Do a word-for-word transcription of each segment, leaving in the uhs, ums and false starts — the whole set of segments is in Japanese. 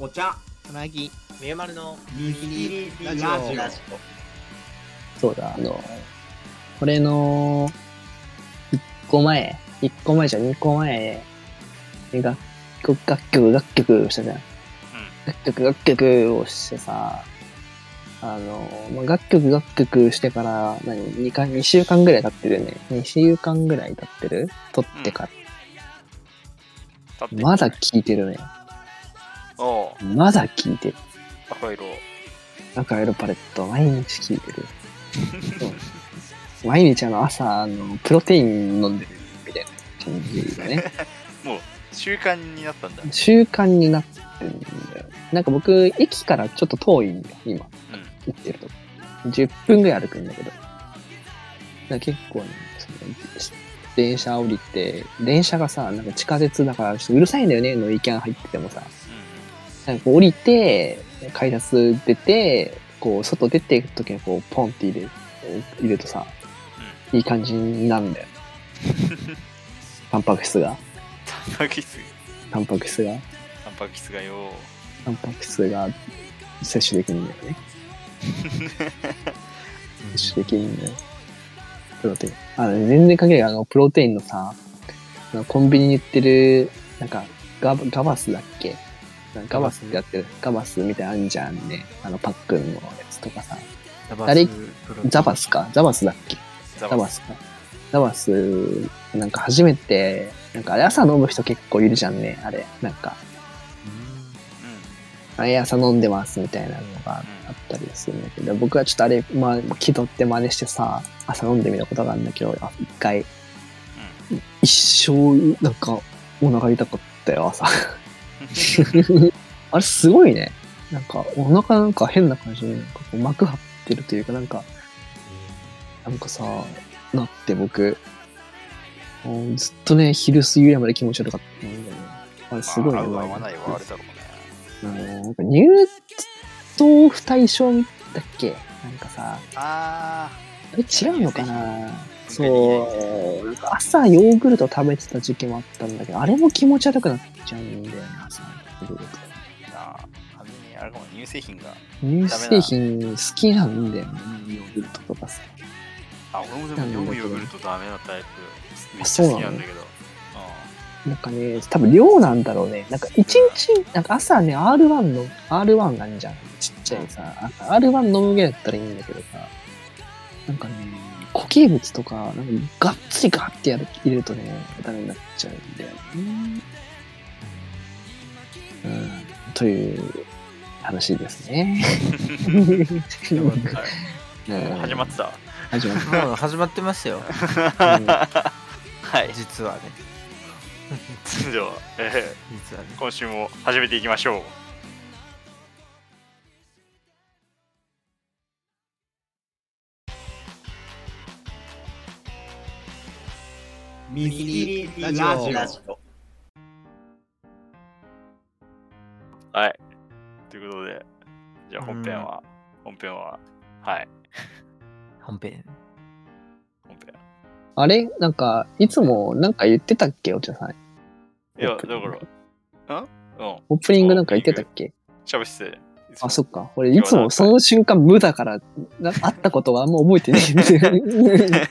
お茶つなぎみゆまるのミステリーラジオ。そうだ、あのこれのいっこまえいっこまえじゃにこまえ楽曲楽曲楽曲したじゃん、うん、楽曲楽曲をしてさ、あの楽曲楽曲してから何 2, かにしゅうかんぐらい経ってるよね。にしゅうかんぐらい経ってる撮ってから、うん、まだ聴いてるね。おう、まだ聴いてる。赤色赤色パレット毎日聴いてる毎日あの朝あのプロテイン飲んでるみたいな感じだねもう習慣になったんだ。習慣になってるんだよ。なんか僕駅からちょっと遠いんだよ今、うん、行ってるとじゅっぷんぐらい歩くんだけど、だから結構ねその電車降りて、電車がさなんか地下鉄だからちょっとうるさいんだよね、ノイキャン入っててもさ、うん、なんかこう降りて改札出てこう外出ていくときにこうポンって入れ入れるとさ、いい感じになるんだよタンパク質がタンパク質タンパク質がタンパク質がよタンパク質が摂取できるんだよね摂取できるんだよプロテイン。あの全然関係ない、あのプロテインのさコンビニに売ってるなんか ガ, ガバスだっけガバスってやってるガバスみたいなのあんじゃんね、あのパックンのやつとかさ、誰ザバスかザバスだっけザバスかザバスなんか初めてなんかあれ朝飲む人結構いるじゃんね、あれなんか、うん、あれ朝飲んでますみたいなのがあったりするんだけど、僕はちょっとあれ、まあ、気取って真似してさ朝飲んでみたことがあるんだけど、あ一回、うん、一生なんかお腹痛かったよ朝あれすごいね、なんかお腹なんか変な感じでなんかこう膜張ってるというかなんかなんかさなって、僕ずっとね昼過ぎぐらいまで気持ち悪かったんだよね。あれすごいね。合わないはあれだろうね。なんか乳糖不対症だっけ、なんかさあれ違うのかな。そうなんか朝ヨーグルト食べてた時期もあったんだけど、あれも気持ち悪くなっちゃうんだよね朝ヨーグルト。あれかも、乳製品が乳製品好きなんだよね、ヨーグルトとかさ。あ、俺もでもヨーグルトダメなタイプめっちゃ好きなんだけど、なんかね多分量なんだろうね。なんか一日なんか朝ね アールワン の アールワン なんじゃん、ちっちゃいさ アールワン 飲むぐらいだったらいいんだけどさ、なんかね固形物とかなんかガッツリガッてやる入れるとねダメになっちゃうんだよね、うん、うん、という話ですね始まってた始まってもう始まってますよ、うん、はい実はね実は、えー、実はね今週も始めていきましょう。ミステリーラジオ、ラジオはいということで、じゃあ本編は、うん、本編ははい本編本編あれなんかいつもなんか言ってたっけお茶さん。いやだからんうんオープニングなんか言ってたっけ。喋ってあそっか、俺いつもその瞬間無だから会ったことはあんま覚えてない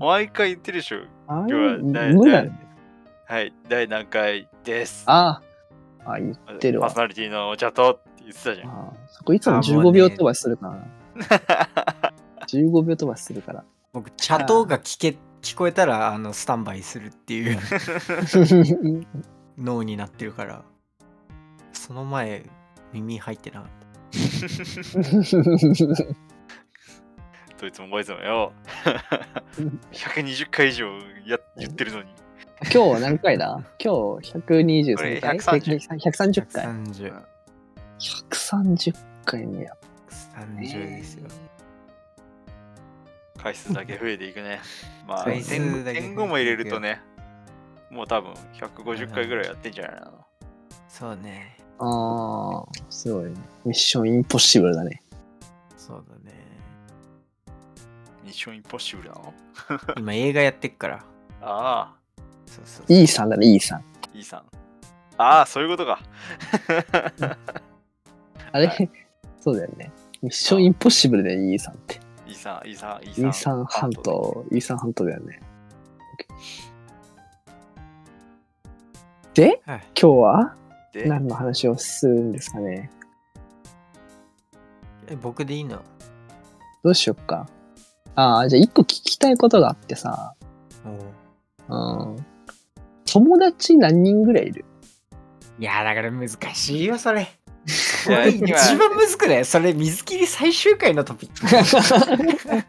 毎回言ってるでしょ今日は無だね。はい第何回です。ああ言ってるわ。パーソナリティのお茶と言ってたじゃん。あそこいつもじゅうごびょう飛ばしするから、ね、じゅうごびょう飛ばしするから僕茶とが聞け聞こえたらあのスタンバイするっていう脳になってるから、その前耳入ってなかったどいつもこいつもよひゃくにじゅっかい以上や言ってるのに今日は何回だ？今日ひゃくにじゅうさんかいひゃくさんじゅっかいひゃくさんじゅっかいもやひゃくさんじゅうですよ。回数だけ増えていくねまあぜんごも入れるとねもう多分ひゃくごじゅっかいぐらいやってんじゃないの。そうね。ああすごいね。ミッションインポッシブルだね。そうだねミッションインポッシブルなの今映画やってっから。ああそうそうそう E さんだね E さん E さんああ、そういうことか。あれ、そうだよね。ミッションインポッシブルだよね、イーサンって。イーサン、イーサン、イーサン半島。イーサン半島だよね。で、はい、今日は何の話をするんですかね。え、僕でいいの？どうしよっか。ああ、じゃあ一個聞きたいことがあってさ。うん。友達何人ぐらいいる？いやだから難しいよそれ。一番むずくない？それ水切り最終回のトピック。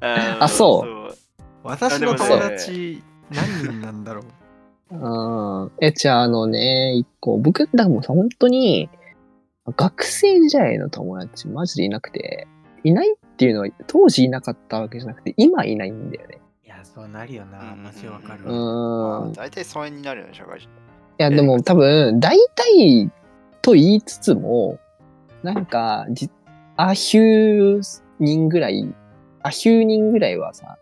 あ, あそう。そう私の友達何人なんだろう。うん、え、じゃああのね、一個僕だからもうさ、本当に学生時代の友達マジでいなくて、いないっていうのは当時いなかったわけじゃなくて今いないんだよね。いやそうなるよな、マジわかる。うん。大体疎遠になるよね社会人。いやでも多分大体と言いつつもなんかじアヒュー人ぐらいアヒュー人ぐらいはさ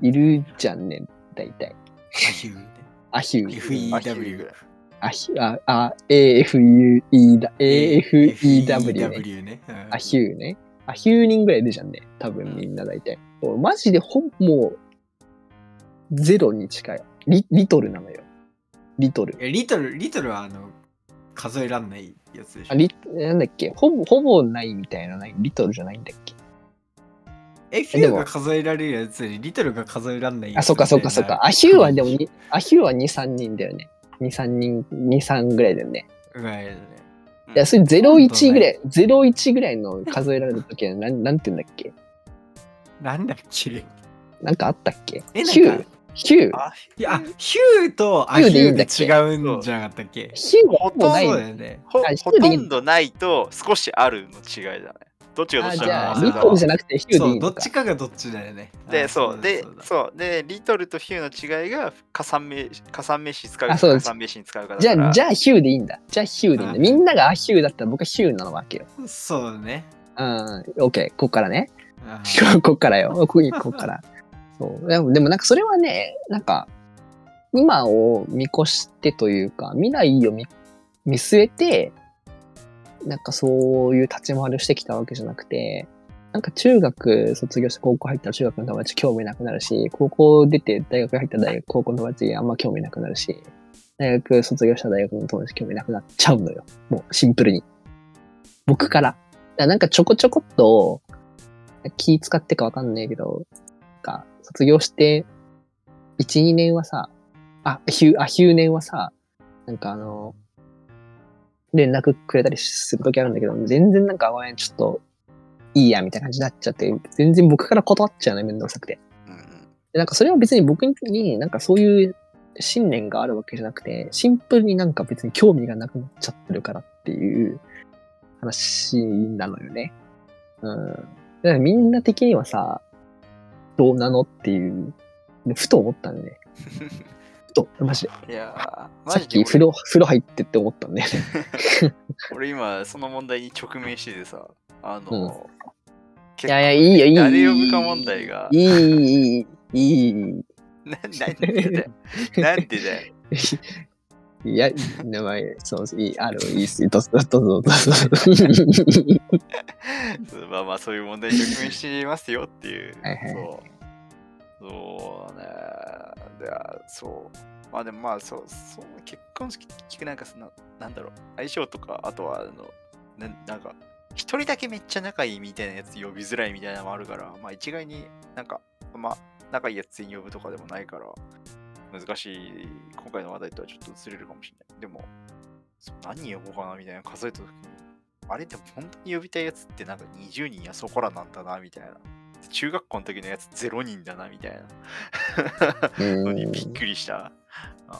いるじゃんね大体。アヒュー。アヒュー。エフイーダブリュー。アヒュー。あ、エーエフイーダブリュー ね。アヒューね。アヒュー人ぐらいいるじゃんね。多分みんな大体。うん、マジでほん、もう、ゼロに近い。リ、リトルなのよ。リトル。リトル、リトルはあの、数えらんないやつでしょ。あ、リ、なんだっけほぼ、ほぼないみたいな、ないリトルじゃないんだっけ。え、ヒューが数えられるやつよりリトルが数えらんないやつ。あ、そっかそっかそっか。アヒューはでも、アヒューはに、さんにんだよね。に、さんにん、に、さんぐらいだよね。ぐらいだね。いや、それゼロいちぐらい、ゼロいちぐらいの数えられるときはなん、なんて言うんだっけなんだっけなんかあったっけヒュー。ヒュー。あ、いや、ヒューとアヒューで違うんじゃなかったっけヒューほとんどね。ほとんどないと少しあるの違いだね。どっちがどっちだろう。リトルじゃなくてヒューでいいのか。どっちかがどっちだよね。で、そうで、そうで、リトルとヒューの違いが加算名詞使うか加算名詞に使うかだから。じゃあヒューでいいんだ。じゃあヒューでいいんだ。みんながアヒューだったら僕はヒューなわけよ。そうね。うん、オッケー、こっからね。こっからよ。ここから。そうでもでもなんかそれはね、なんか今を見越してというか未来を 見, 見据えて。なんかそういう立ち回りをしてきたわけじゃなくて、なんか中学卒業して高校入ったら中学の友達興味なくなるし、高校出て大学入ったら大学高校の友達あんま興味なくなるし、大学卒業した大学の友達興味なくなっちゃうのよ。もうシンプルに。僕から。なんかちょこちょこっと気使ってかわかんないけど、なんか卒業していち、にねんはさ、あ、ヒュー、あ、ヒュー年はさ、なんかあの、連絡くれたりするときあるんだけど、全然なんか、ごめん、ちょっと、いいや、みたいな感じになっちゃって、全然僕から断っちゃうのよ、めんどくさくて。でなんか、それは別に僕に、なんかそういう信念があるわけじゃなくて、シンプルになんか別に興味がなくなっちゃってるからっていう話なのよね。うん。だからみんな的にはさ、どうなのっていう、ふと思ったんでね。マジで。いやマジでさっき風呂、風呂入ってって思ったんだよね。俺今その問題に直面しててさ、あの、うん、結構誰呼ぶか問題が。いいいいいい。なんでだよ。なんでだよ。いや、名前、そう、いい、ある、いいっす、どうぞ、どうぞ、どうぞ。まあまあ、そういう問題に直面していますよっていう。はいはい、そうそうね。で、そう。まあでもまあ、そう、そう結婚式聞くなんかその、なんだろう、相性とか、あとは、あの、な, なんか、一人だけめっちゃ仲いいみたいなやつ呼びづらいみたいなのもあるから、まあ一概になんか、まあ、仲いいやつに呼ぶとかでもないから、難しい、今回の話題とはちょっとずれるかもしれない。でも、何人呼ぼうかなみたいな数えたときに、あれでも本当に呼びたいやつってなんかにじゅうにんやそこらなんだな、みたいな。中学校の時のやつゼロにんだなみたいなのにびっくりした。あ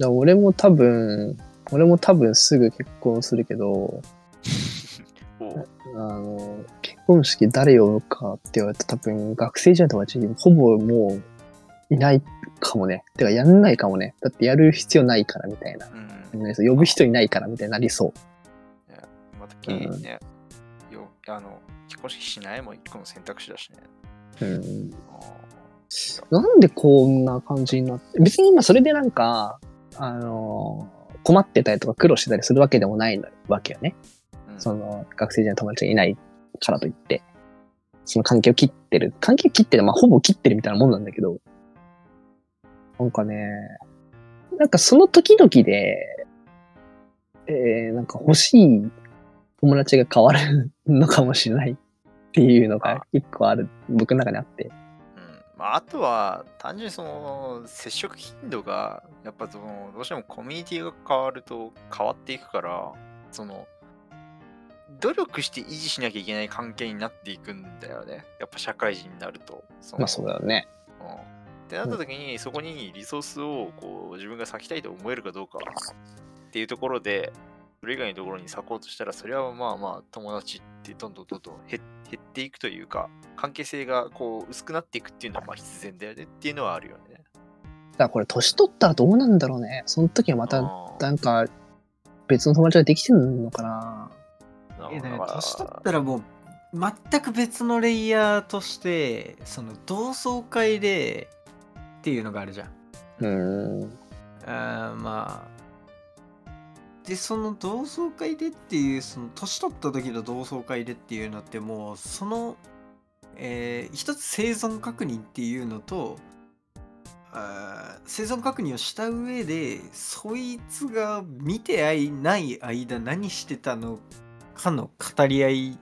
だ俺も多分俺も多分すぐ結婚するけどあの結婚式誰呼ぶかって言われたら多分学生時代の友達にほぼもういないかもね。てかやんないかもね。だってやる必要ないからみたいな。うん、呼ぶ人いないからみたいになりそう。いやまたきね、うん、よあの。結婚式しないも一個の選択肢だしね。うん。なんでこんな感じになって、別に今それでなんかあの困ってたりとか苦労してたりするわけでもないわけよね。うん、その学生時代の友達がいないからといって、その関係を切ってる。関係を切ってる、まあ、ほぼ切ってるみたいなもんなんだけど、なんかね、なんかその時々で、えー、なんか欲しい友達が変わるのかもしれないっていうのが一個ある、僕の中にあって。まあ、あとは単純にその接触頻度がやっぱそのどうしてもコミュニティが変わると変わっていくから、その努力して維持しなきゃいけない関係になっていくんだよね、やっぱ社会人になると。そのまあそうだよね、うん、ってなった時にそこにリソースをこう自分が割きたいと思えるかどうかっていうところで、それ以外のところに割こうとしたら、それはまあまあ友達ってどんどんどんどん減っていくというか、関係性がこう薄くなっていくっていうのはまあ必然だよねっていうのはあるよね。だからこれ年取ったらどうなんだろうね。その時はまたなんか別の友達ができてるのかな。え、だから年取ったらもう全く別のレイヤーとしてその同窓会でっていうのがあるじゃん。うーん。あーまあ。でその同窓会でっていう、その年取った時の同窓会でっていうのってもうその、えー、一つ生存確認っていうのと、あ生存確認をした上でそいつが見てあいない間何してたのかの語り合い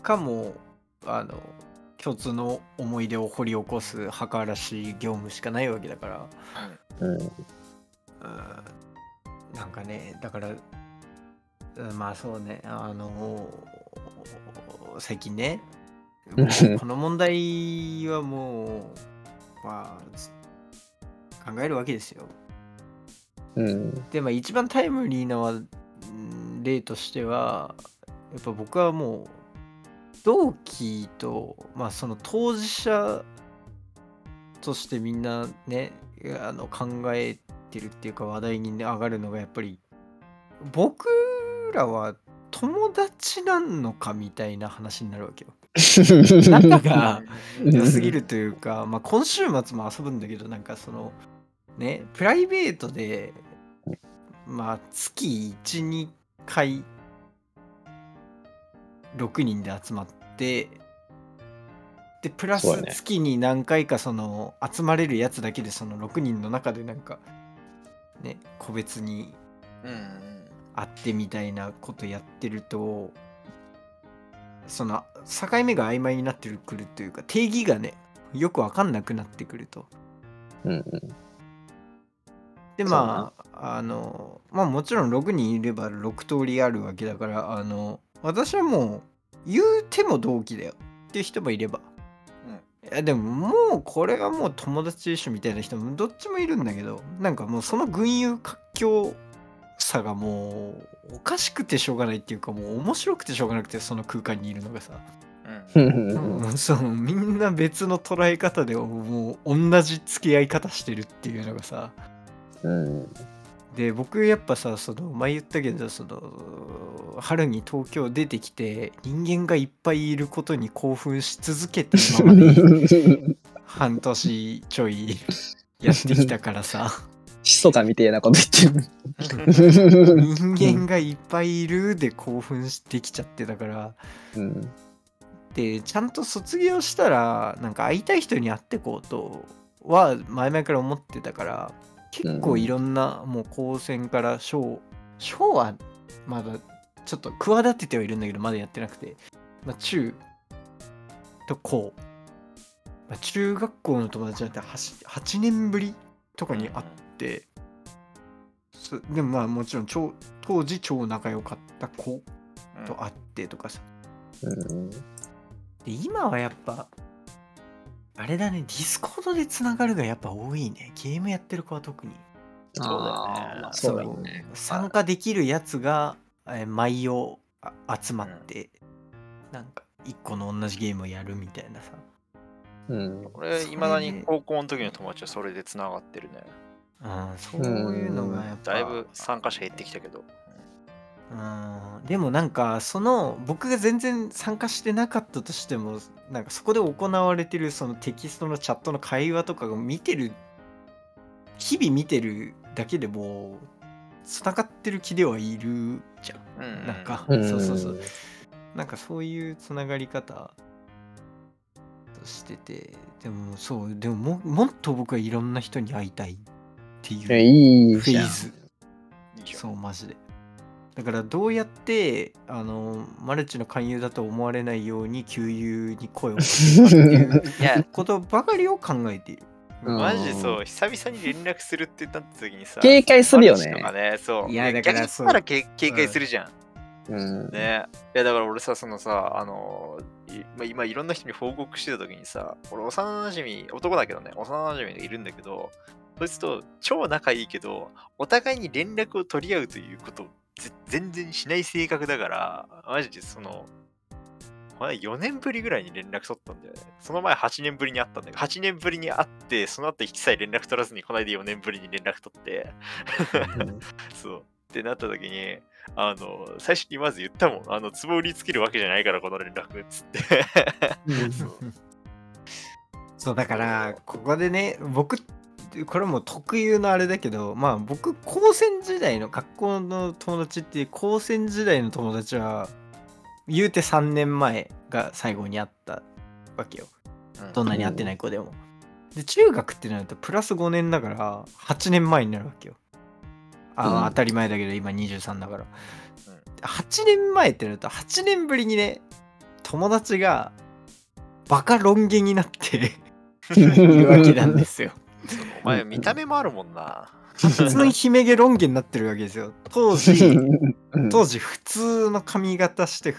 かも、あの共通の思い出を掘り起こす墓らしい業務しかないわけだから。うん、なんかね、だからまあそうね、あの最近ねこの問題はもう、まあ、考えるわけですよ、うん、で、まあ、一番タイムリーな例としてはやっぱ僕はもう同期と、まあ、その当事者としてみんなね、あの考えてっていうか話題に上がるのがやっぱり僕らは友達なんのかみたいな話になるわけよ。仲が良すぎるというか、まあ、今週末も遊ぶんだけど、なんかそのねプライベートで、まあ、月 いち,に 回ろくにんで集まって、でプラス月に何回かその集まれるやつだけでそのろくにんの中でなんかね、個別に会ってみたいなことやってると、その境目が曖昧になってくるというか、定義がねよく分かんなくなってくると、うんうん、でまああのまあもちろんろくにんいればろく通りあるわけだから、あの私はもう言うても同期だよっていう人もいれば、いやでももうこれがもう友達一緒みたいな人もどっちもいるんだけど、なんかもうその群雄割拠さがもうおかしくてしょうがないっていうか、もう面白くてしょうがなくて、その空間にいるのがさ、うん、そう、みんな別の捉え方でもう同じ付き合い方してるっていうのがさ、うん、で僕やっぱさ、その前言ったけど、その春に東京出てきて人間がいっぱいいることに興奮し続けて今まで半年ちょいやってきたからさ、密かみたいなこと言ってる人間がいっぱいいるで興奮してきちゃってたから、うん、でちゃんと卒業したらなんか会いたい人に会ってこうとは前々から思ってたから、結構いろんな、もう高専から小小はまだちょっと企ててはいるんだけどまだやってなくて、まあ、中と高、まあ、中学校の友達なんて 8, はちねんぶりとかに会って、うん、でもまあもちろん超当時超仲良かった子と会ってとかさ、うん、で今はやっぱあれだね、ディスコードでつながるがやっぱ多いね、ゲームやってる子は特に。そうだね、そうだね、参加できるやつが毎夜集まって、うん、なんか一個の同じゲームをやるみたいなさ、うん、俺いまだに高校の時の友達はそれでつながってるね。ああ、そういうのがやっぱだいぶ参加者減ってきたけど、うん、でもなんかその僕が全然参加してなかったとしても、なんかそこで行われてるそのテキストのチャットの会話とかを見てる日々見てるだけでもつながってる気ではいるじゃん、うん、なんか、うん、そうそうそう、なんかそういうつながり方してて、でもそうでも も, もっと僕はいろんな人に会いたいっていうフェーズ。そうマジで。だからどうやってあのマルチの勧誘だと思われないように給油に声をかけるっていうことばかりを考えている。マジそう、久々に連絡するってなった時にさ、警戒するよね。ね、そう。いやだからそう。逆に警戒するじゃん。うん、ね、いやだから俺さ、そのさ、あのー、今いろんな人に報告してた時にさ、俺幼なじみ、男だけどね、幼なじみがいるんだけど、そいつと超仲いいけど、お互いに連絡を取り合うということを全然しない性格だから、マジでその、よねんぶりぐらいに連絡取ったんだよね。その前はちねんぶりに会ったんだけど、はちねんぶりに会って、その後一切連絡取らずに、この間よねんぶりに連絡取って、そう。ってなった時に、あの最初にまず言ったもん、あの壺売りつけるわけじゃないからこの連絡っつってそう、そうだからここでね、僕これも特有のあれだけど、まあ僕高専時代の学校の友達って、高専時代の友達は言うてさんねんまえが最後に会ったわけよ、うん、どんなに会ってない子でも、うん、で中学ってなるとプラスごねんだからはちねんまえになるわけよ。あ、うん、当たり前だけど今にじゅうさんだから、うん、はちねんまえってなるとはちねんぶりにね、友達がバカロン毛になっているわけなんですよ。お前見た目もあるもんな。普通の姫毛ロン毛になってるわけですよ。当時当時普通の髪型して、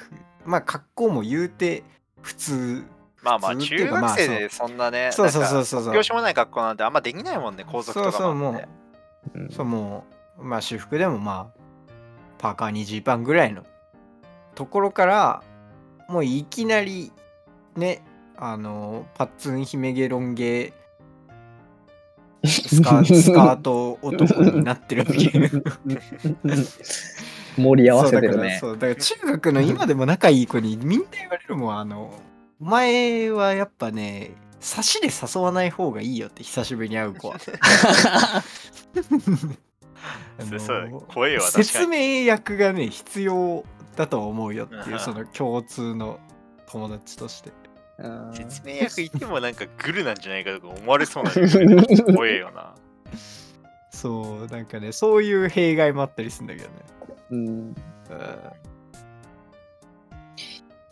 まあ格好も言うて普通。まあまあ中学生でそんなね、そうそうそうそう、教師もない格好なんてあんまできないもんね、校則とかも、ね、そうそうもう、うん、そうもうまあ私服でもまあパーカーにジーパンぐらいのところから、もういきなりね、あのパッツン姫毛ロン毛スカート男になってるっていう盛り合わせてるね。そうだから、そうだから中学の今でも仲いい子にみんな言われるもん、あのお前はやっぱね、差しで誘わない方がいいよって、久しぶりに会う子は説明役がね必要だと思うよっていう、その共通の友達として、うん、説明役いてもなんかグルなんじゃないかとか思われそうなんだけど怖えよな。そうなんかね、そういう弊害もあったりするんだけどね、うん、うん、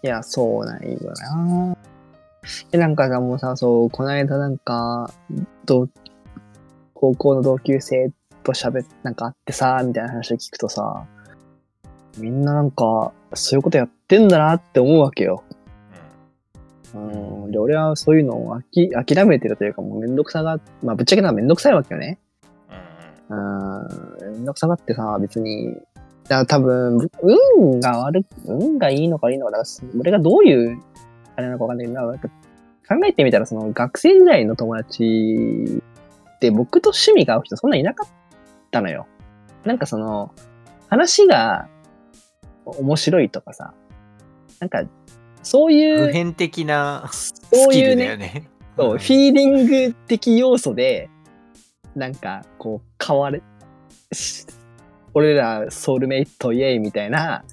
いやそうなんよな。でなんかさ、もうさ、そうこの間なんか同高校の同級生と喋ってなんかあってさみたいな話を聞くとさ、みんななんかそういうことやってんだなって思うわけよ。うん、うん、で俺はそういうのをあき諦めてるというか、もうめんどくさが、まあぶっちゃけなんかめんどくさいわけよね。うん、めんどくさがってさ、別にだから多分運が悪運がいいのかいいのか、だから俺がどういうあれなのかわかんないけど、なんか考えてみたら、その学生時代の友達で僕と趣味が合う人そんないなかったたのよ。なんかその話が面白いとかさ、なんかそういう普遍的なスキルだよね。そういうね、そうフィーリング的要素でなんかこう変わる、俺らソウルメイトイエイみたいな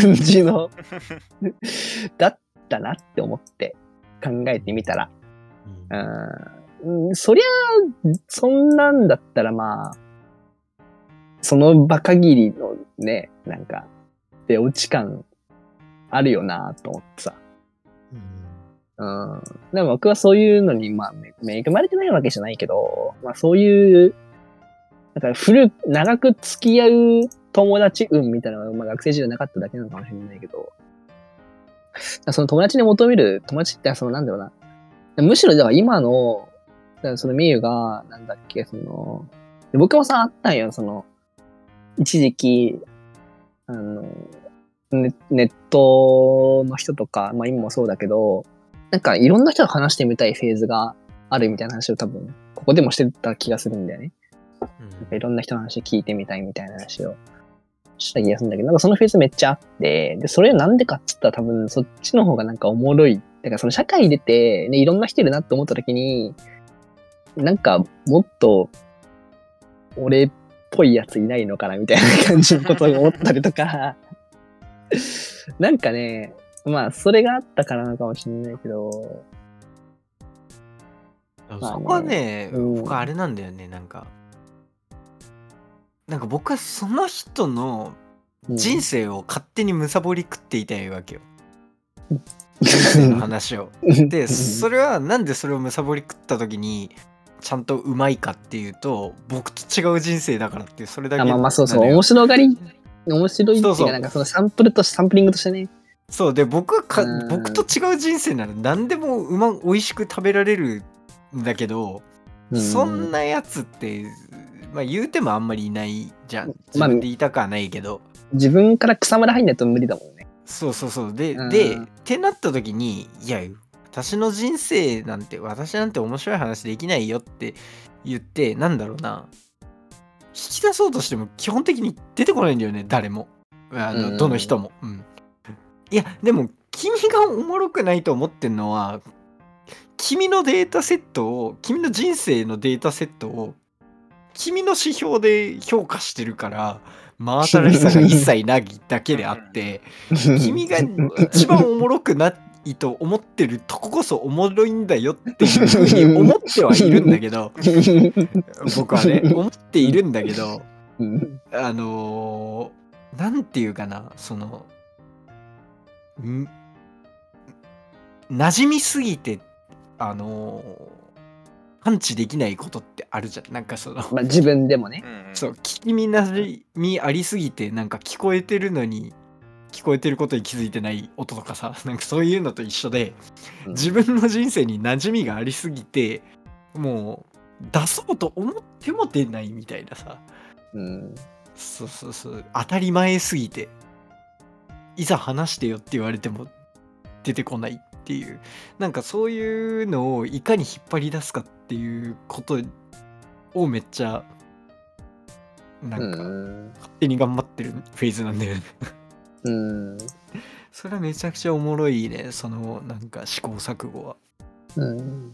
感じのだったなって思って考えてみたら、うん、うんそりゃ、そんなんだったらまあ、その場限りのね、なんか、出落ち感あるよなと思ってさ。うん。うん。でも僕はそういうのに、まあ、恵まれてないわけじゃないけど、まあそういう、なんか古、長く付き合う友達運みたいなのが、まあ学生時代なかっただけなのかもしれないけど、その友達に求める、友達って、そのなんだろうな。むしろ、だから今の、そのみゆが、なんだっけ、その、僕もさ、あったんよ、その、一時期、あの、ネ、ネットの人とか、まあ今もそうだけど、なんかいろんな人と話してみたいフェーズがあるみたいな話を多分、ここでもしてた気がするんだよね。うん、なんかいろんな人の話聞いてみたいみたいな話をした気がするんだけど、なんかそのフェーズめっちゃあって、で、それなんでかっつったら多分そっちの方がなんかおもろい。だからその社会出て、ね、いろんな人いるなって思った時に、なんかもっと俺っぽいやついないのかなみたいな感じのことを思ったりとかなんかね、まあそれがあったからなのかもしれないけど、そこはね、まあね、うん、僕あれなんだよね、なんかなんか僕はその人の人生を勝手にむさぼり食っていたいわけよ、うん、人生の話をで、それはなんでそれをむさぼり食った時にちゃんとうまいかっていうと、僕と違う人生だからっていう、それだけ。あ、まあまあそうそう、面白がり、面白いっていうか、なんかそのサンプルとして、サンプリングとしてね。そうで、僕はか、僕と違う人生なら何でもうま、美味しく食べられるんだけど、そんなやつって、まあ言うてもあんまりいないじゃん。自分でいたかはないけど、まあ、自分から草むら入んないと無理だもんね。そうそうそう。で、で、ってなった時に、いや、私の人生なんて、私なんて面白い話できないよって言って、なんだろうな、引き出そうとしても基本的に出てこないんだよね、誰も。あの、どの人も。うん。いや、でも、君がおもろくないと思ってんのは、君のデータセットを、君の人生のデータセットを、君の指標で評価してるから、真新しさが一切ないだけであって、君が一番おもろくなって、いいと思ってるとここそおもろいんだよっていうふうに思ってはいるんだけど僕はね、思っているんだけど、あのー、なんていうかな、そのん馴染みすぎて、あのー、感知できないことってあるじゃん、なんかそのまあ自分でもね、そう、聞き馴染みありすぎて、なんか聞こえてるのに聞こえてることに気づいてない音とかさ、なんかそういうのと一緒で、自分の人生に馴染みがありすぎて、もう出そうと思っても出ないみたいなさ、うん、そうそうそう、当たり前すぎて、いざ話してよって言われても出てこないっていう、なんかそういうのをいかに引っ張り出すかっていうことをめっちゃなんか勝手に頑張ってるフェーズなんだよね。うん、それはめちゃくちゃおもろいね、そのなんか試行錯誤は、うん、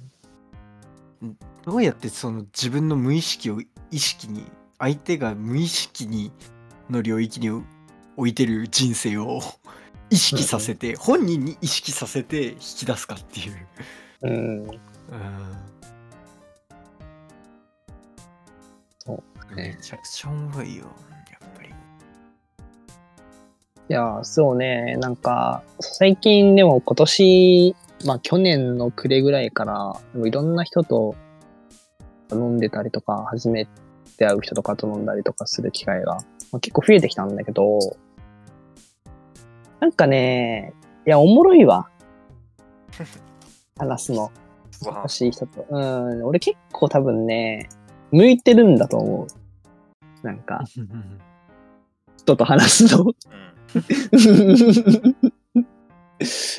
どうやってその自分の無意識を意識に、相手が無意識にの領域に置いてる人生を意識させて、うん、本人に意識させて引き出すかっていう、うんうん、そうね、めちゃくちゃおもろいよ。いや、そうね、なんか、最近でも今年、まあ去年の暮れぐらいから、いろんな人と飲んでたりとか、初めて会う人とかと飲んだりとかする機会が、まあ、結構増えてきたんだけど、なんかね、いや、おもろいわ。話すの。欲しい人と。うん、俺結構多分ね、向いてるんだと思う。なんか、人と話すの。い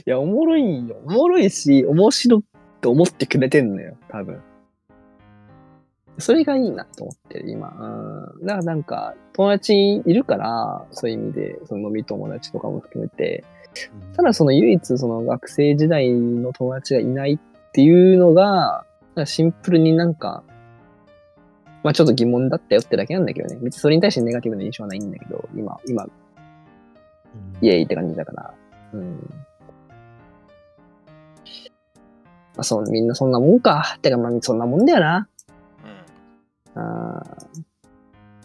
や、おもろいよ、おもろいし、面白って思ってくれてんのよ、多分。それがいいなと思ってる今、うん、だからなんか友達いるから、そういう意味でその飲み友達とかも含めて、ただその唯一その学生時代の友達がいないっていうのがシンプルになんかまあちょっと疑問だったよってだけなんだけどね。別にそれに対してネガティブな印象はないんだけど、今今イエーイって感じだから、うん。まあそう、みんなそんなもんか。てかまあそんなもんだよな。うん。あ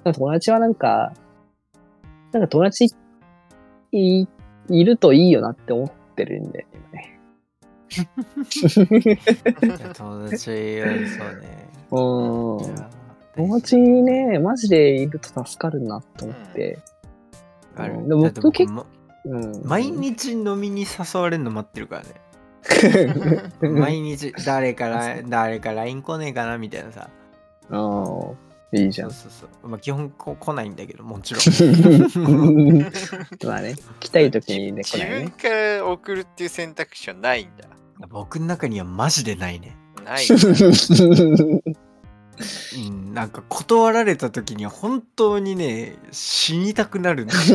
あ。友達はなんか、なんか友達 い, いるといいよなって思ってるんで、今ね。友達よりそうね。うん。友達にね、マジでいると助かるなと思って。うんあるでも僕結構、うん、毎日飲みに誘われるの待ってるからね。毎日誰から誰か ライン 来ねえかなみたいなさ。ああ、いいじゃん。そうそうそう。まあ基本こ来ないんだけど、もちろん。まあね、来たい時にね来ないね。自分から送るっていう選択肢はないんだ。僕の中にはマジでないね。ない。うん、なんか断られた時に本当にね死にたくなるんだいや、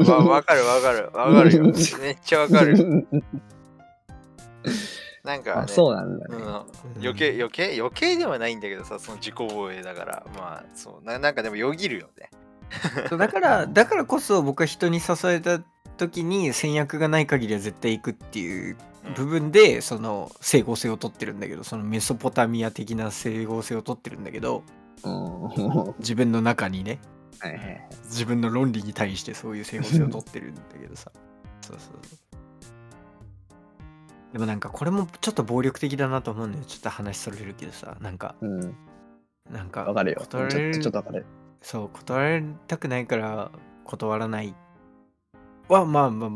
まあ、分かる分かる分かるよめっちゃ分かるなんか、ね、そうなんだね、うん、余計余計余計ではないんだけどさ、その自己防衛だから、まあそう な, なんかでもよぎるよねだからだからこそ僕は人に支えた時に戦略がない限りは絶対行くっていう部分で、うん、その整合性を取ってるんだけど、そのメソポタミア的な整合性を取ってるんだけど、うん、自分の中にね、はいはい、自分の論理に対してそういう整合性を取ってるんだけどさそうそうそう、でもなんかこれもちょっと暴力的だなと思うんだよ。ちょっと話それるけどさ、なんか、うん、なんか分かるよ。断られる、ちょっと、ちょっと分かる。そう、断られたくないから断らないは、まあまあ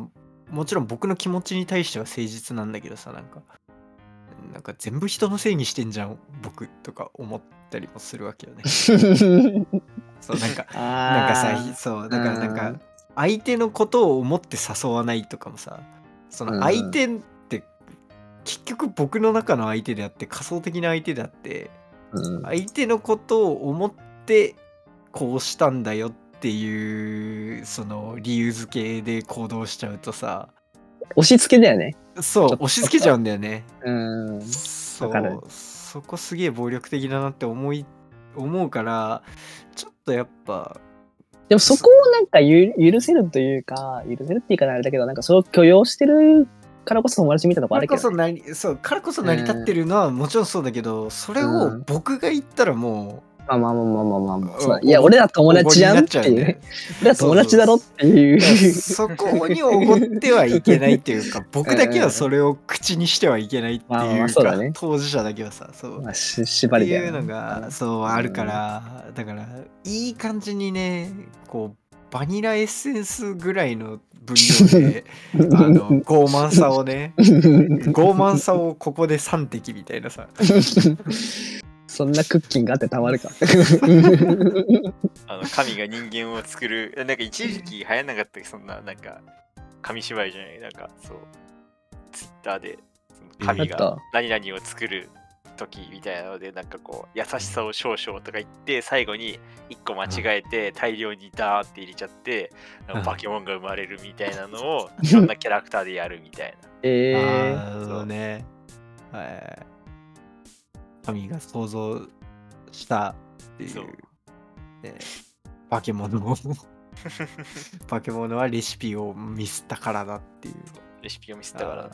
もちろん僕の気持ちに対しては誠実なんだけどさ、なんかなんか全部人のせいにしてんじゃん僕とか思ったりもするわけよね。そうなんかなんかさ、そうだからなんか相手のことを思って誘わないとかもさ、その相手、うん結局僕の中の相手であって仮想的な相手であって、うん、相手のことを思ってこうしたんだよっていうその理由付けで行動しちゃうとさ、押し付けだよね。そう押し付けちゃうんだよね。うん、そう、そこすげえ暴力的だなって思い思うから、ちょっとやっぱでもそこをなんか許せるというか、許せるっていうかあれだけど、なんかそう許容してるからこそ友達みたいなとこあるけど、ね、からこそそうからこそ成り立ってるのはもちろんそうだけど、うん、それを僕が言ったらもう、うん、まあまあまあまあまあまあ、うん、いや俺ら友達じゃんっていう、ね、俺ら友達だろっていう、そこにおごってはいけないっていうか僕だけはそれを口にしてはいけないっていうか、うんまあまあね、当事者だけはさそう、まあ、し縛りだよねっていうのがそうあるから、うん、だからいい感じにねこうバニラエッセンスぐらいの分量であの傲慢さをね傲慢さをここでさん滴みたいなさそんなクッキングあってたまるかあの神が人間を作る、なんか一時期流行んなかったっけ、そんななんか紙芝居じゃない、なんかそうツイッターで神が何々を作る時みたいなので、なんかこう優しさを少々とか言って最後にいっこ間違えて大量にダーって入れちゃって、うん、バケモンが生まれるみたいなのをいろんなキャラクターでやるみたいなええー、そうね、はい、神が想像したっていう、ね、バケモノバケモノはレシピをミスったからだっていう、レシピをミスったから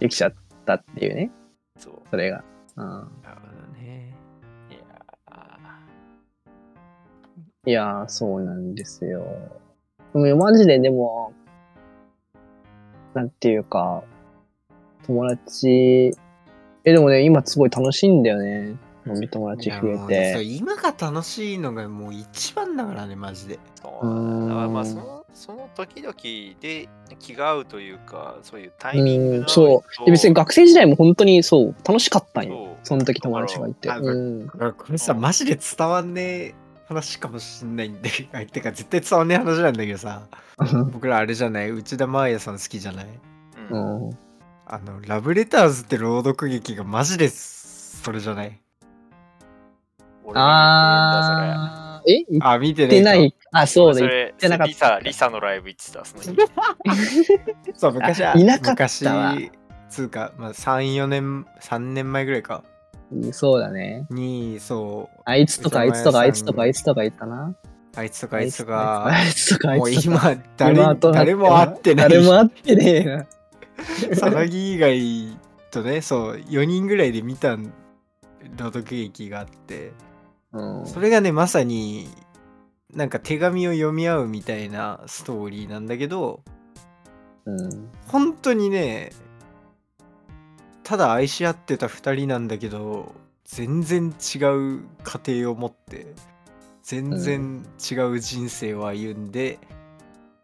できちゃったっていうね、そうそれが、うん、なるほどね。いやーいやーそうなんですよ。でもマジででもなんていうか友達えでもね今すごい楽しいんだよね。飲み友達増えて、ね、今が楽しいのがもう一番だからねマジで。そうなんだ。だからまあそのその時々で気が合うというか、そういうタイミングの、そう別に学生時代も本当にそう楽しかったんよ。その時友達がいて、うん、これさマジで伝わんねえ話かもしんないんでてか絶対伝わんねえ話なんだけどさ僕らあれじゃない、内田真礼さん好きじゃない、うんうん、あのラブレターズって朗読劇がマジでそれじゃない、あー、え？あ、見てない。あ、そうだ、言ってなかった。リサ、リサのライブ行ってた。その日そう、昔は、いなかったわ。昔、つうか、まあ、さん、よねん、さんねんまえぐらいか。そうだね。に、そう。あいつとか、あいつとか、あいつとか、あいつとか言ったな。あいつとか、あいつとか、あいつとか、もう今、誰、誰も会ってない。誰も会ってねえな。さなぎ以外とね、そう、よにんぐらいで見た朗読劇があって、それがねまさになんか手紙を読み合うみたいなストーリーなんだけど、うん、本当にねただ愛し合ってたふたりなんだけど全然違う家庭を持って全然違う人生を歩んで、うん、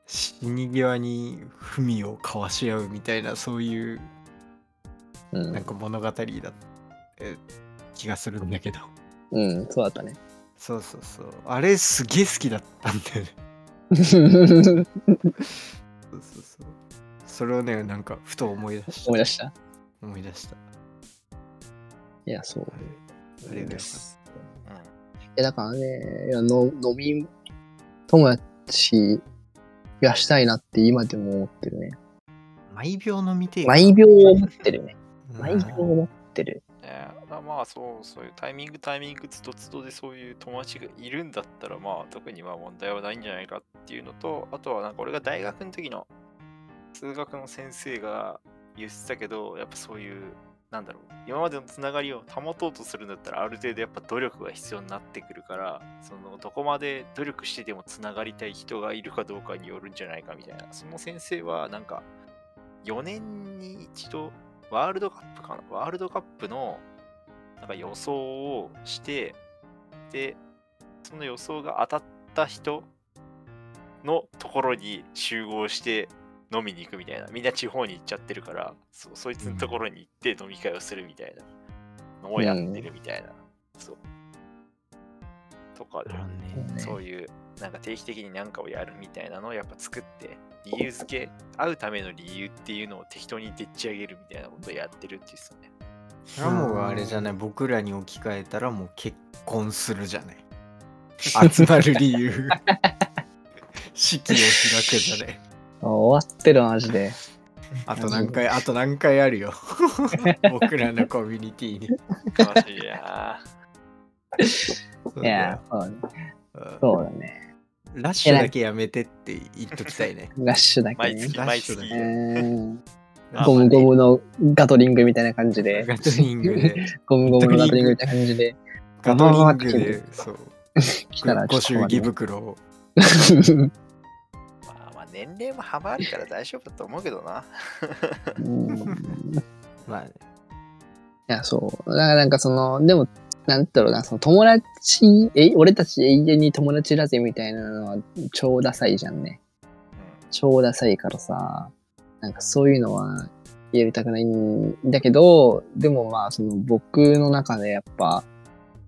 死に際に文を交わし合うみたいなそういう、うん、なんか物語だった気がするんだけど、うん、そうだったね。そうそうそう。あれすげえ好きだったんだよね。そうそうそう。それをね、なんかふと思い出した。思い出した。思い出した。いや、そう。あれです。うん、いや、だからね、いやの飲み友達がしたいなって今でも思ってるね。毎秒飲みてえ。毎秒思ってるね。まあいいと思ってる。ね、まあそうそういうタイミングタイミングつどつどでそういう友達がいるんだったらまあ特にまあ問題はないんじゃないかっていうのと、あとはなんか俺が大学の時の数学の先生が言ってたけど、やっぱそういうなんだろう今までのつながりを保とうとするんだったらある程度やっぱ努力が必要になってくるから、そのどこまで努力してでもつながりたい人がいるかどうかによるんじゃないかみたいな。その先生はなんかよねんに一度ワールドカップかなワールドカップのなんか予想をして、でその予想が当たった人のところに集合して飲みに行くみたいな。みんな地方に行っちゃってるから そ, そいつのところに行って飲み会をするみたいなのをやってるみたいな、うん、そうとかで、ね、そういうなんか定期的に何かをやるみたいなのをやっぱ作って理由付け会うための理由っていうのを適当にでっち上げるみたいなことをやってるっていうですよね。ラモがあれじゃない、僕らに置き換えたらもう結婚するじゃない集まる理由式を開くじゃない終わってるマジであと何回あと何回あるよ僕らのコミュニティにマジやいやそうだね、うん、そうだねラッシュだけやめてって言っときたいねラッシュだけ、ね、毎月毎月ゴムゴムのガトリングみたいな感じでガトリングでゴムゴムのガトリングみたいな感じでガトリングでそう来たらご祝儀袋を年齢も幅あるから大丈夫だと思うけどなうんまあねいやそうだからなんかそのでもなんだろうなその友達え俺たち永遠に友達だぜみたいなのは超ダサいじゃんね、うん、超ダサいからさなんかそういうのはやりたくないんだけど、でもまあその僕の中でやっぱ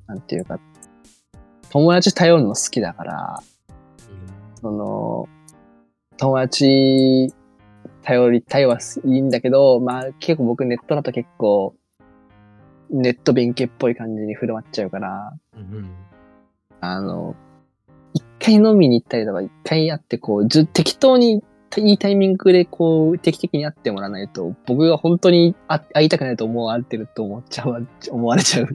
なんていうか友達頼るの好きだから、うん、その友達頼りたいはいいんだけど、まあ結構僕ネットだと結構ネット弁慶っぽい感じに振る舞っちゃうから、うん、あの一回飲みに行ったりとか一回会ってこうず適当にいいタイミングでこう定期的に会ってもらわないと僕が本当に会いたくないと思われてると思っちゃう思われちゃう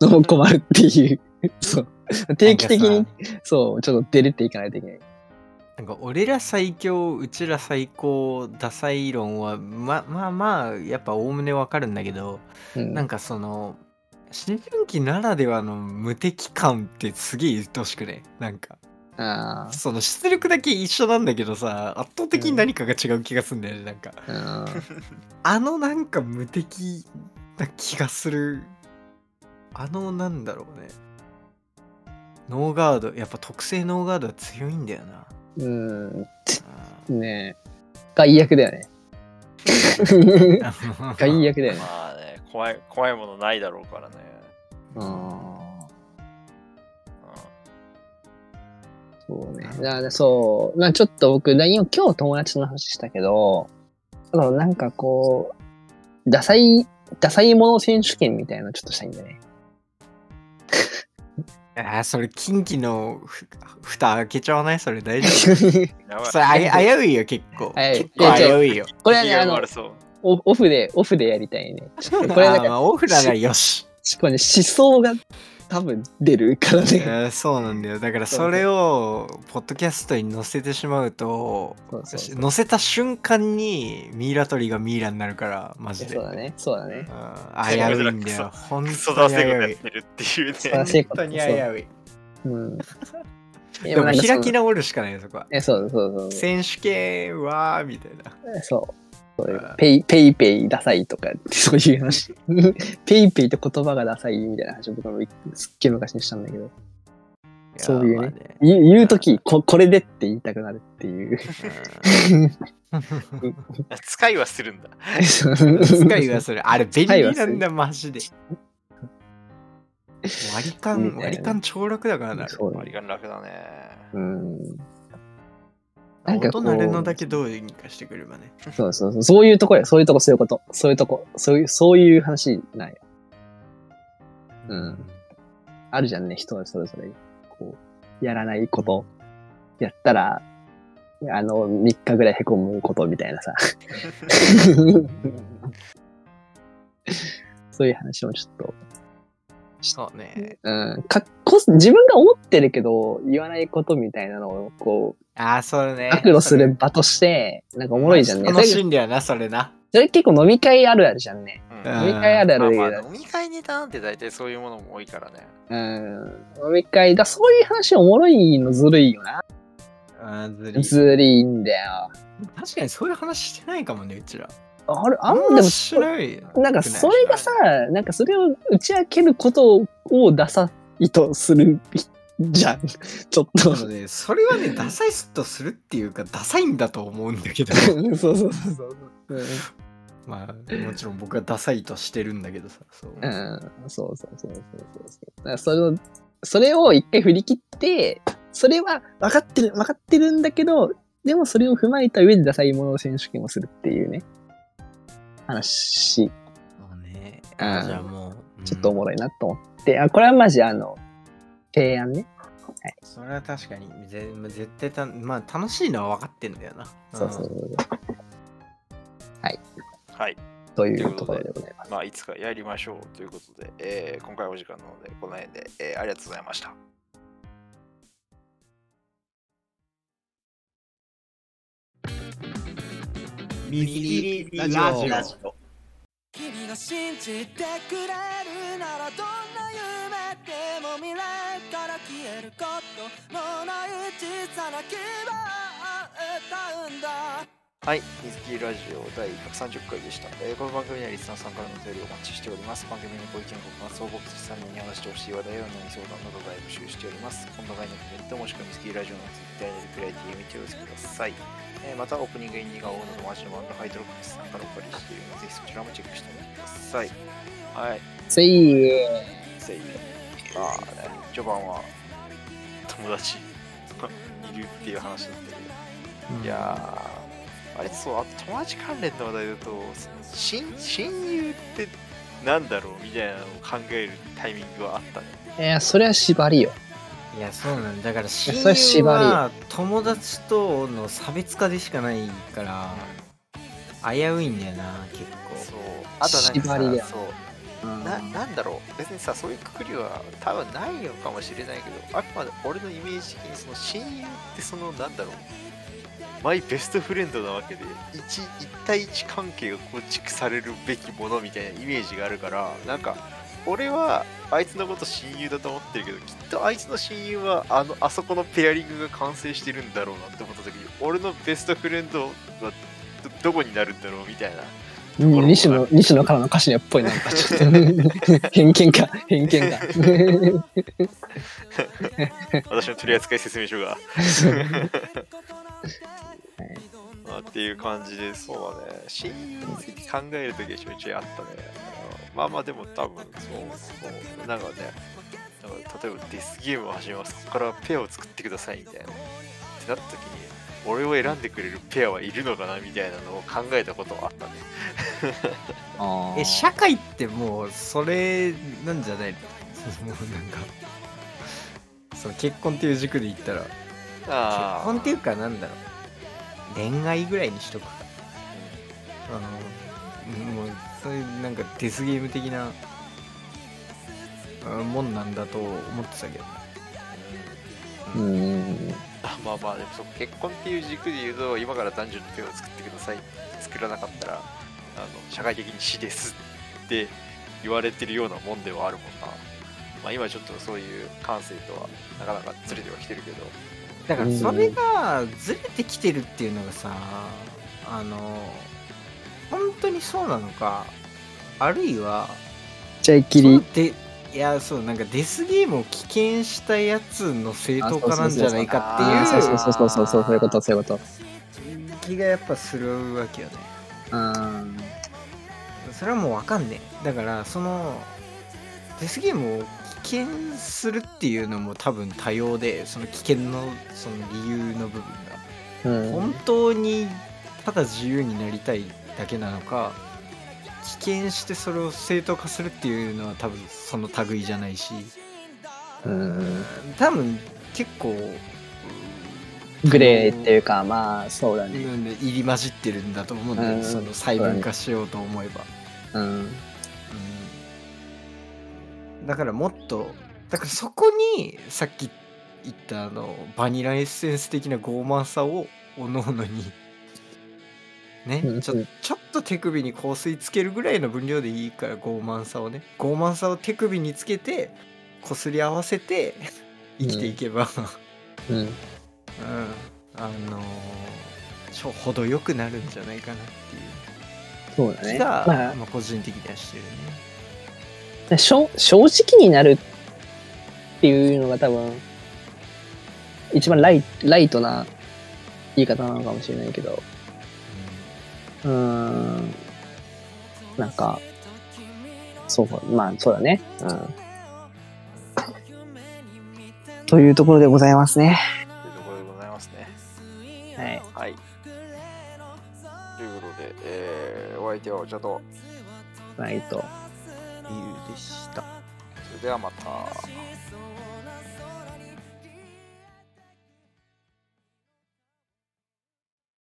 のも困るっていうそう定期的にそうちょっと出れていかないといけない。なんか俺ら最強うちら最高ダサい論はままあまあやっぱおおむねわかるんだけど、うん、なんかその思春期ならではの無敵感ってすげえ鬱しくねなんかあその出力だけ一緒なんだけどさ圧倒的に何かが違う気がするんだよね、うん、なんか あ, あのなんか無敵な気がするあのなんだろうねノーガードやっぱ特性ノーガードは強いんだよなうんねえ害悪だよね害悪だよねまあね怖い怖いものないだろうからねああそうねだからそうまあちょっと僕今日友達の話したけどなんかこうダサいダサいもの選手権みたいなのちょっとしたいんだねあそれ近畿の蓋開けちゃわないそれ大丈夫それあ危ういよ結構結構危ういよこれはねあのオフでオフでやりたいねこれなんかオフならよしこれね思想が多分出るからねそうなんだよだからそれをポッドキャストに載せてしまうとそうそうそう載せた瞬間にミイラ取りがミイラになるからマジでそうだねそうだね危ういんだよ本当に危うい本当に危ういうんでも開き直るしかないよそこはえそうそうそう選手権はみたいなそうペイペイペイダサいとかそういう話ペイペイって言葉がダサいみたいな話を僕もすっげえ昔にしたんだけどそういう ね,、まあ、ね言うとき こ, これでって言いたくなるっていう使いはするんだ使いはするあれ便利なんだマジで割り勘割り勘超楽だからな、ね、割り勘楽だねうんなんかこう音慣れのだけどうにかしてくればねそうそうそうそういうとこやそういうとこそういうことそういうとこそういうそういう話なんやうんあるじゃんね人それぞれこうやらないことやったらあのみっかぐらいへこむことみたいなさそういう話もちょっと。そうね。うん。かっこ、自分が思ってるけど、言わないことみたいなのを、こう、ああ、そうね。暴露する場として、なんかおもろいじゃんね。楽しいんだよな、それな。それ結構飲み会あるあるじゃんね。うん、飲み会あるあるで、まあまあ。飲み会ネタなんて大体そういうものも多いからね。うん。飲み会だ、そういう話おもろいのずるいよな。ああ、ずるい。ずるいんだよ。確かにそういう話してないかもね、うちら。あれ、あんまでも、なんかそれがさ、なんかそれを打ち明けることをダサいとするじゃん。ちょっと、ね。それはね、ダサいとするっていうか、ダサいんだと思うんだけど。そうそうそうそう。うん、まあ、もちろん僕はダサいとしてるんだけどさ。そう、うん、そうそうそうそうそう。だからそれを、それを一回振り切って、それは分かってる、分かってるんだけど、でもそれを踏まえた上でダサいものを選手権をするっていうね。話。そうね。じゃあもう、うん、ちょっとおもろいなと思って、あ、これはマジあの提案ね。はい。それは確かにぜ絶対た、まあ楽しいのは分かってんだよな。そうそうそう。はい。はい。というところでございます。まあいつかやりましょうということで、えー、今回お時間なのでこの辺で、えー、ありがとうございました。ミリリラジオ。君が信じてくれるならどんな夢でも未来から消えることのない小さな希望を歌うんだ。はい、ミリリラジオだいひゃくさんじゅっかいでした。えー、この番組にはリスナーさんからのお便りをお待ちしております。番組のご意見ご感想、僕たちさんに話してほしい話題を飲み相談など大募集しております。今度がいのコメントもしくはミリリラジオのツイッターにリプライ ディーエム てお寄せください。えー、またオープニングエンディングが多いのとマジのバンドハイドロックスさんからお借りしているのでぜひそちらもチェックしてみてください。はい。せいえせいえまあね、序盤は友達いるっていう話だったけど、うん、いやーあれそう、あと友達関連の話題だと親友ってなんだろうみたいなのを考えるタイミングはあったね。いやそれは縛りよ。いやそうなんだから親友は友達との差別化でしかないから危ういんだよな結構。そうあとなんかさそう、うん、な, なんだろう別にさそういうくくりは多分ないのかもしれないけどあくまで俺のイメージ的にその親友ってそのなんだろうマイベストフレンドなわけで 一, 一対一関係が構築されるべきものみたいなイメージがあるからなんか。俺はあいつのこと親友だと思ってるけどきっとあいつの親友は あ, のあそこのペアリングが完成してるんだろうなって思った時に俺のベストフレンドは ど, どこになるんだろうみたいな西野からの歌詞にはっぽいなんかちょっと偏見か偏見か私の取扱説明書が、まあ、っていう感じでそうだね親友について考える時はちょいちょいあったね。まあまあでも多分そうそうなんかね例えばデスゲームを始めますここからペアを作ってくださいみたいなってなった時に俺を選んでくれるペアはいるのかなみたいなのを考えたことはあったねあえ社会ってもうそれなんじゃないのもうなんかその結婚っていう軸で言ったらあ結婚っていうかなんだろう恋愛ぐらいにしとくか、うん、あのもうそういうなんかデスゲーム的なもんなんだと思ってたけど、うんうん、あまあまあでもそ結婚っていう軸で言うと今から男女のペアを作ってください作らなかったらあの社会的に死ですって言われてるようなもんではあるもんな、まあ、今ちょっとそういう感性とはなかなかずれてはきてるけどだからそれがずれてきてるっていうのがさあの本当にそうなのかあるいはちゃいきりでいやそうなんかデスゲームを棄権したやつの正当化なんじゃないかっていうそうそうそうそうそうそうそうそういうことそういうこと気がやっぱするわけよね。うんそれはもうわかんねえ。だからそのデスゲームを棄権するっていうのも多分多様でその棄権のその理由の部分が、うん、本当にただ自由になりたいだけなのか棄権してそれを正当化するっていうのは多分その類じゃないしうーん多分結構グレーっていうかまあそうだね入り混じってるんだと思うんだよその細分化しようと思えば、うん、だからもっと、だからそこにさっき言ったあのバニラエッセンス的な傲慢さをおのおのにね、ちょ、ちょっと手首に香水つけるぐらいの分量でいいから、傲慢さをね、傲慢さを手首につけてこすり合わせて生きていけば、うん、うん、うん、あのー、ちょ程よくなるんじゃないかなっていう。そうだね。が、まあ、まあ個人的にはしてるね。正直になるっていうのが多分一番ライ、ライトな言い方なのかもしれないけど、うーん、なんかそうか、まあそうだね、うん。というところでございますね。というところでございますね。はい。はい。ということで、えー、お相手はお茶とライト理由でした。それではまた。